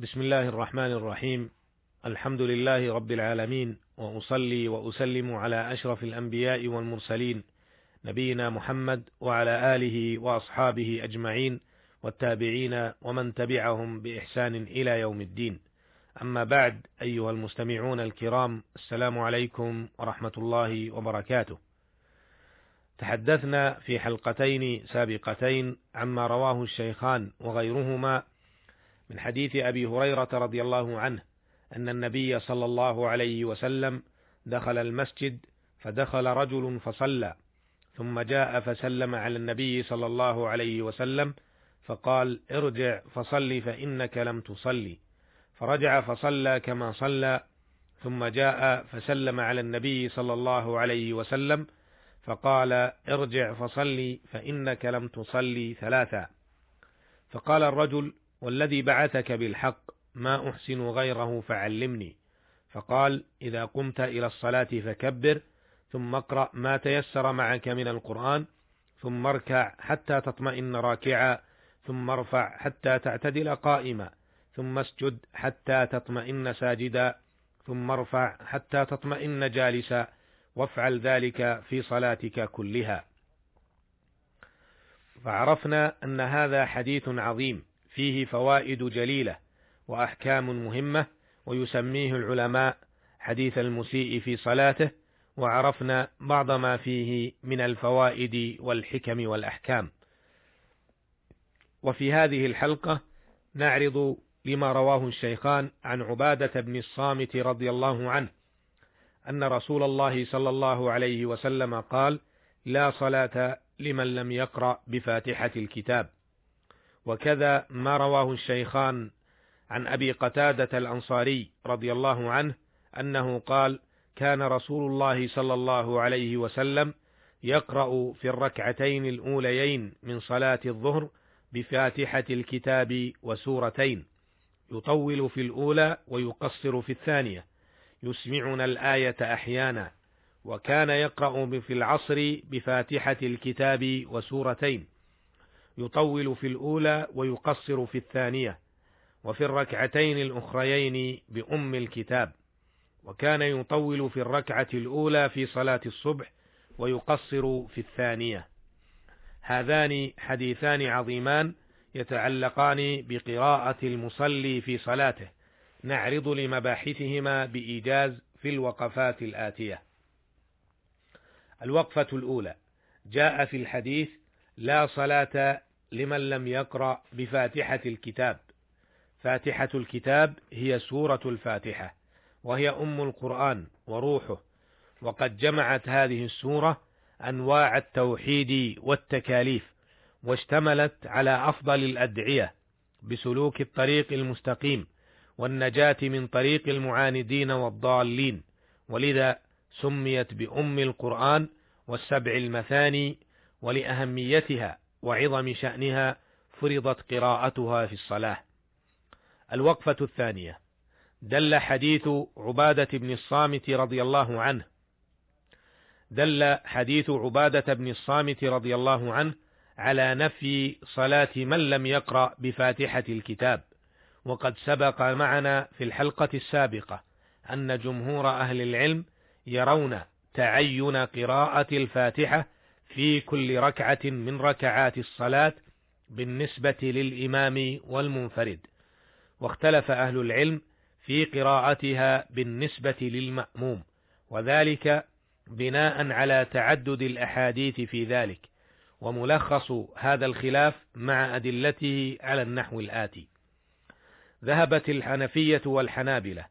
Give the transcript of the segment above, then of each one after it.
بسم الله الرحمن الرحيم. الحمد لله رب العالمين، وأصلي وأسلم على أشرف الأنبياء والمرسلين نبينا محمد وعلى آله وأصحابه أجمعين والتابعين ومن تبعهم بإحسان إلى يوم الدين. أما بعد، أيها المستمعون الكرام، السلام عليكم ورحمة الله وبركاته. تحدثنا في حلقتين سابقتين عما رواه الشيخان وغيرهما من حديث أبي هريرة رضي الله عنه أن النبي صلى الله عليه وسلم دخل المسجد فدخل رجل فصلى، ثم جاء فسلم على النبي صلى الله عليه وسلم فقال: ارجع فصل فإنك لم تصلي، فرجع فصلى كما صلى، ثم جاء فسلم على النبي صلى الله عليه وسلم فقال: ارجع فصل فإنك لم تصلي ثلاثا. فقال الرجل: والذي بعثك بالحق ما أحسن غيره فعلمني. فقال: إذا قمت إلى الصلاة فكبر، ثم اقرأ ما تيسر معك من القرآن، ثم اركع حتى تطمئن راكعا، ثم ارفع حتى تعتدل قائما، ثم اسجد حتى تطمئن ساجدا، ثم ارفع حتى تطمئن جالسا، وافعل ذلك في صلاتك كلها. فعرفنا أن هذا حديث عظيم فيه فوائد جليلة وأحكام مهمة، ويسميه العلماء حديث المسيء في صلاته، وعرفنا بعض ما فيه من الفوائد والحكم والأحكام. وفي هذه الحلقة نعرض لما رواه الشيخان عن عبادة بن الصامت رضي الله عنه أن رسول الله صلى الله عليه وسلم قال: لا صلاة لمن لم يقرأ بفاتحة الكتاب. وكذا ما رواه الشيخان عن أبي قتادة الأنصاري رضي الله عنه أنه قال: كان رسول الله صلى الله عليه وسلم يقرأ في الركعتين الأوليين من صلاة الظهر بفاتحة الكتاب وسورتين، يطول في الأولى ويقصر في الثانية، يسمعنا الآية أحيانا. وكان يقرأ في العصر بفاتحة الكتاب وسورتين، يطول في الأولى ويقصر في الثانية، وفي الركعتين الأخريين بأم الكتاب. وكان يطول في الركعة الأولى في صلاة الصبح ويقصر في الثانية. هذان حديثان عظيمان يتعلقان بقراءة المصلي في صلاته، نعرض لمباحثهما بإيجاز في الوقفات الآتية. الوقفة الأولى: جاء في الحديث: لا صلاة لمن لم يقرأ بفاتحة الكتاب. فاتحة الكتاب هي سورة الفاتحة، وهي أم القرآن وروحه، وقد جمعت هذه السورة أنواع التوحيد والتكاليف، واشتملت على أفضل الأدعية بسلوك الطريق المستقيم والنجاة من طريق المعاندين والضالين، ولذا سميت بأم القرآن والسبع المثاني، ولأهميتها وعظم شأنها فرضت قراءتها في الصلاة. الوقفة الثانية: دل حديث عبادة بن الصامت رضي الله عنه على نفي صلاة من لم يقرأ بفاتحة الكتاب. وقد سبق معنا في الحلقة السابقة أن جمهور أهل العلم يرون تعين قراءة الفاتحة في كل ركعة من ركعات الصلاة بالنسبة للإمام والمنفرد، واختلف أهل العلم في قراءتها بالنسبة للمأموم، وذلك بناء على تعدد الأحاديث في ذلك. وملخص هذا الخلاف مع أدلته على النحو الآتي: ذهبت الحنفية والحنابلة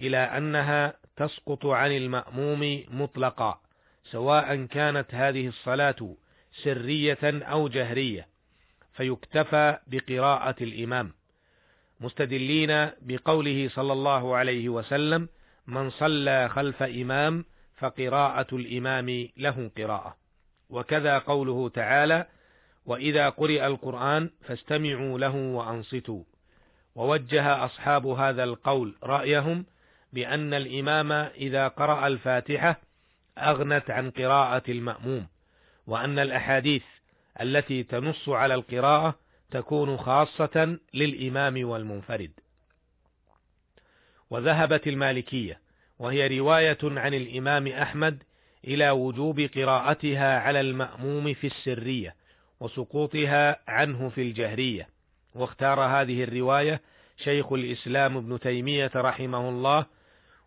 إلى أنها تسقط عن المأموم مطلقا، سواء كانت هذه الصلاة سرية أو جهرية، فيكتفى بقراءة الإمام، مستدلين بقوله صلى الله عليه وسلم: من صلى خلف إمام فقراءة الإمام له قراءة. وكذا قوله تعالى: وإذا قرئ القرآن فاستمعوا له وأنصتوا. ووجه أصحاب هذا القول رأيهم بأن الإمام إذا قرأ الفاتحة أغنت عن قراءة المأموم، وأن الأحاديث التي تنص على القراءة تكون خاصة للإمام والمنفرد. وذهبت المالكية وهي رواية عن الإمام أحمد إلى وجوب قراءتها على المأموم في السرية وسقوطها عنه في الجهرية. واختار هذه الرواية شيخ الإسلام ابن تيمية رحمه الله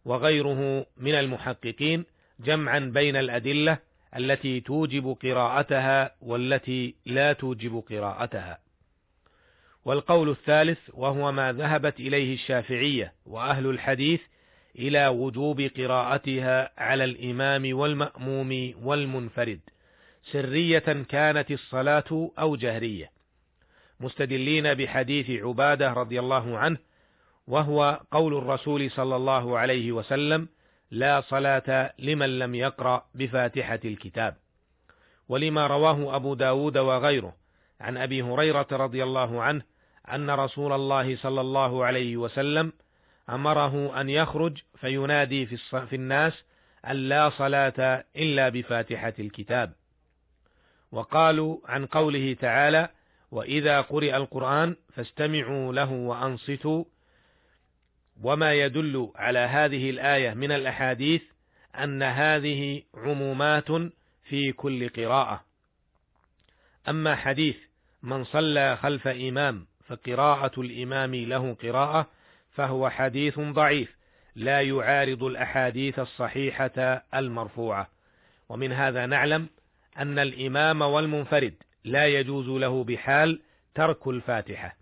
وغيره من المحققين جمعا بين الأدلة التي توجب قراءتها والتي لا توجب قراءتها. والقول الثالث وهو ما ذهبت إليه الشافعية وأهل الحديث إلى وجوب قراءتها على الإمام والمأموم والمنفرد سرية كانت الصلاة أو جهرية، مستدلين بحديث عبادة رضي الله عنه وهو قول الرسول صلى الله عليه وسلم: لا صلاة لمن لم يقرأ بفاتحة الكتاب، ولما رواه أبو داود وغيره عن أبي هريرة رضي الله عنه أن رسول الله صلى الله عليه وسلم أمره أن يخرج فينادي في الناس أن لا صلاة إلا بفاتحة الكتاب. وقالوا عن قوله تعالى: وإذا قرئ القرآن فاستمعوا له وأنصتوا. وما يدل على هذه الآية من الأحاديث أن هذه عمومات في كل قراءة. أما حديث من صلى خلف إمام فقراءة الإمام له قراءة فهو حديث ضعيف لا يعارض الأحاديث الصحيحة المرفوعة. ومن هذا نعلم أن الإمام والمنفرد لا يجوز له بحال ترك الفاتحة،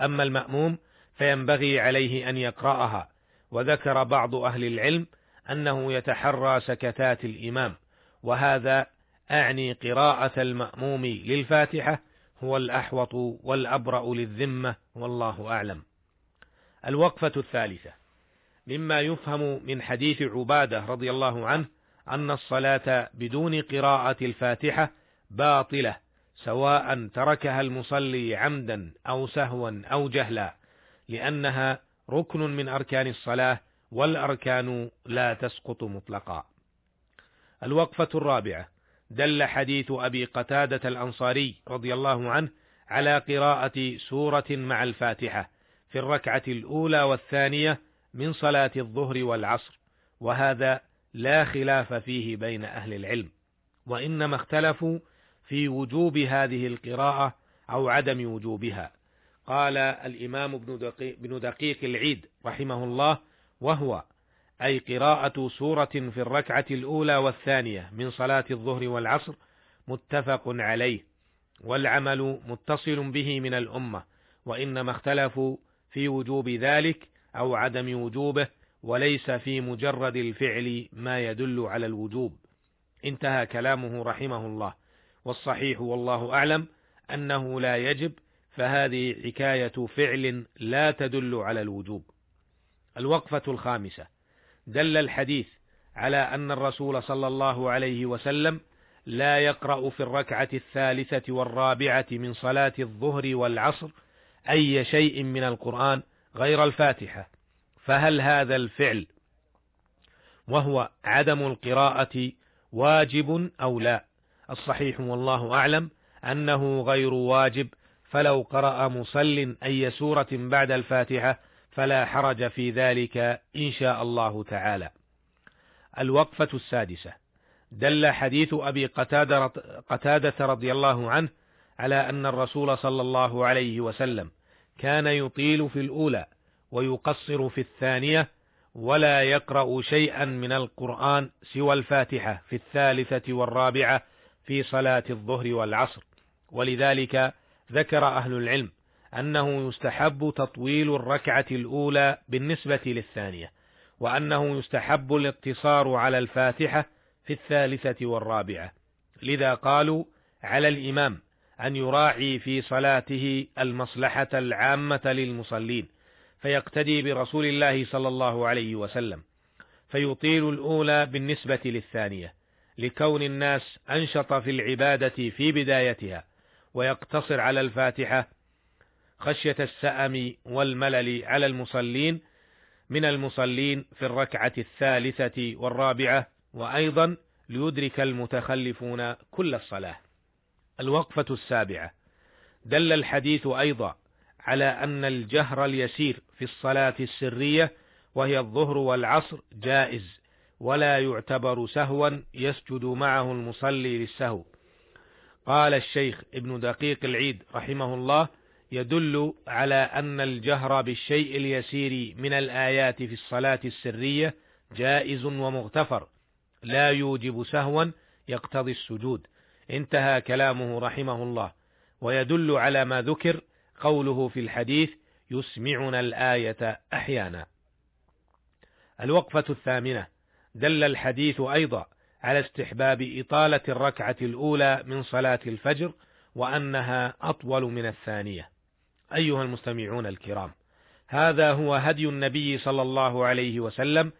أما المأموم فينبغي عليه أن يقرأها. وذكر بعض أهل العلم أنه يتحرى سكتات الإمام، وهذا أعني قراءة المأموم للفاتحة هو الأحوط والأبرأ للذمة، والله أعلم. الوقفة الثالثة: مما يفهم من حديث عبادة رضي الله عنه أن الصلاة بدون قراءة الفاتحة باطلة، سواء تركها المصلي عمدا أو سهوا أو جهلا، لأنها ركن من أركان الصلاة، والأركان لا تسقط مطلقا. الوقفة الرابعة: دل حديث أبي قتادة الأنصاري رضي الله عنه على قراءة سورة مع الفاتحة في الركعة الأولى والثانية من صلاة الظهر والعصر، وهذا لا خلاف فيه بين أهل العلم، وإنما اختلفوا في وجوب هذه القراءة أو عدم وجوبها. قال الإمام ابن دقيق العيد رحمه الله: وهو أي قراءة سورة في الركعة الأولى والثانية من صلاة الظهر والعصر متفق عليه، والعمل متصل به من الأمة، وإنما اختلفوا في وجوب ذلك أو عدم وجوبه، وليس في مجرد الفعل ما يدل على الوجوب. انتهى كلامه رحمه الله. والصحيح والله أعلم أنه لا يجب، فهذه حكاية فعل لا تدل على الوجوب. الوقفة الخامسة: دل الحديث على أن الرسول صلى الله عليه وسلم لا يقرأ في الركعة الثالثة والرابعة من صلاة الظهر والعصر أي شيء من القرآن غير الفاتحة، فهل هذا الفعل وهو عدم القراءة واجب أو لا؟ الصحيح والله أعلم أنه غير واجب، فلو قرأ مصل أي سورة بعد الفاتحة فلا حرج في ذلك إن شاء الله تعالى. الوقفة السادسة: دل حديث أبي قتادة رضي الله عنه على أن الرسول صلى الله عليه وسلم كان يطيل في الأولى ويقصر في الثانية، ولا يقرأ شيئا من القرآن سوى الفاتحة في الثالثة والرابعة في صلاة الظهر والعصر. ولذلك ذكر أهل العلم أنه يستحب تطويل الركعة الأولى بالنسبة للثانية، وأنه يستحب الاقتصار على الفاتحة في الثالثة والرابعة، لذا قالوا على الإمام أن يراعي في صلاته المصلحة العامة للمصلين، فيقتدي برسول الله صلى الله عليه وسلم، فيطيل الأولى بالنسبة للثانية لكون الناس أنشط في العبادة في بدايتها، ويقتصر على الفاتحة خشية السأم والملل على المصلين من المصلين في الركعة الثالثة والرابعة، وأيضا ليدرك المتخلفون كل الصلاة. الوقفة السابعة: دل الحديث أيضا على أن الجهر اليسير في الصلاة السرية وهي الظهر والعصر جائز، ولا يعتبر سهوا يسجد معه المصلي للسهو. قال الشيخ ابن دقيق العيد رحمه الله: يدل على أن الجهر بالشيء اليسير من الآيات في الصلاة السرية جائز ومغتفر، لا يوجب سهوا يقتضي السجود. انتهى كلامه رحمه الله. ويدل على ما ذكر قوله في الحديث: يسمعنا الآية أحيانا. الوقفة الثامنة: دل الحديث أيضا على استحباب إطالة الركعة الأولى من صلاة الفجر، وأنها أطول من الثانية. أيها المستمعون الكرام، هذا هو هدي النبي صلى الله عليه وسلم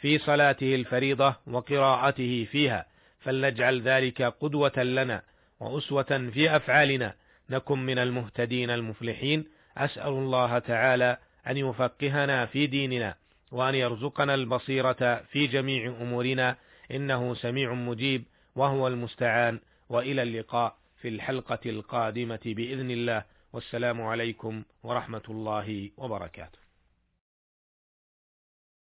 في صلاته الفريضة وقراءته فيها، فلنجعل ذلك قدوة لنا وأسوة في أفعالنا، نكن من المهتدين المفلحين. أسأل الله تعالى أن يفقهنا في ديننا، وأن يرزقنا البصيرة في جميع أمورنا، إنه سميع مجيب وهو المستعان. وإلى اللقاء في الحلقة القادمة بإذن الله، والسلام عليكم ورحمة الله وبركاته.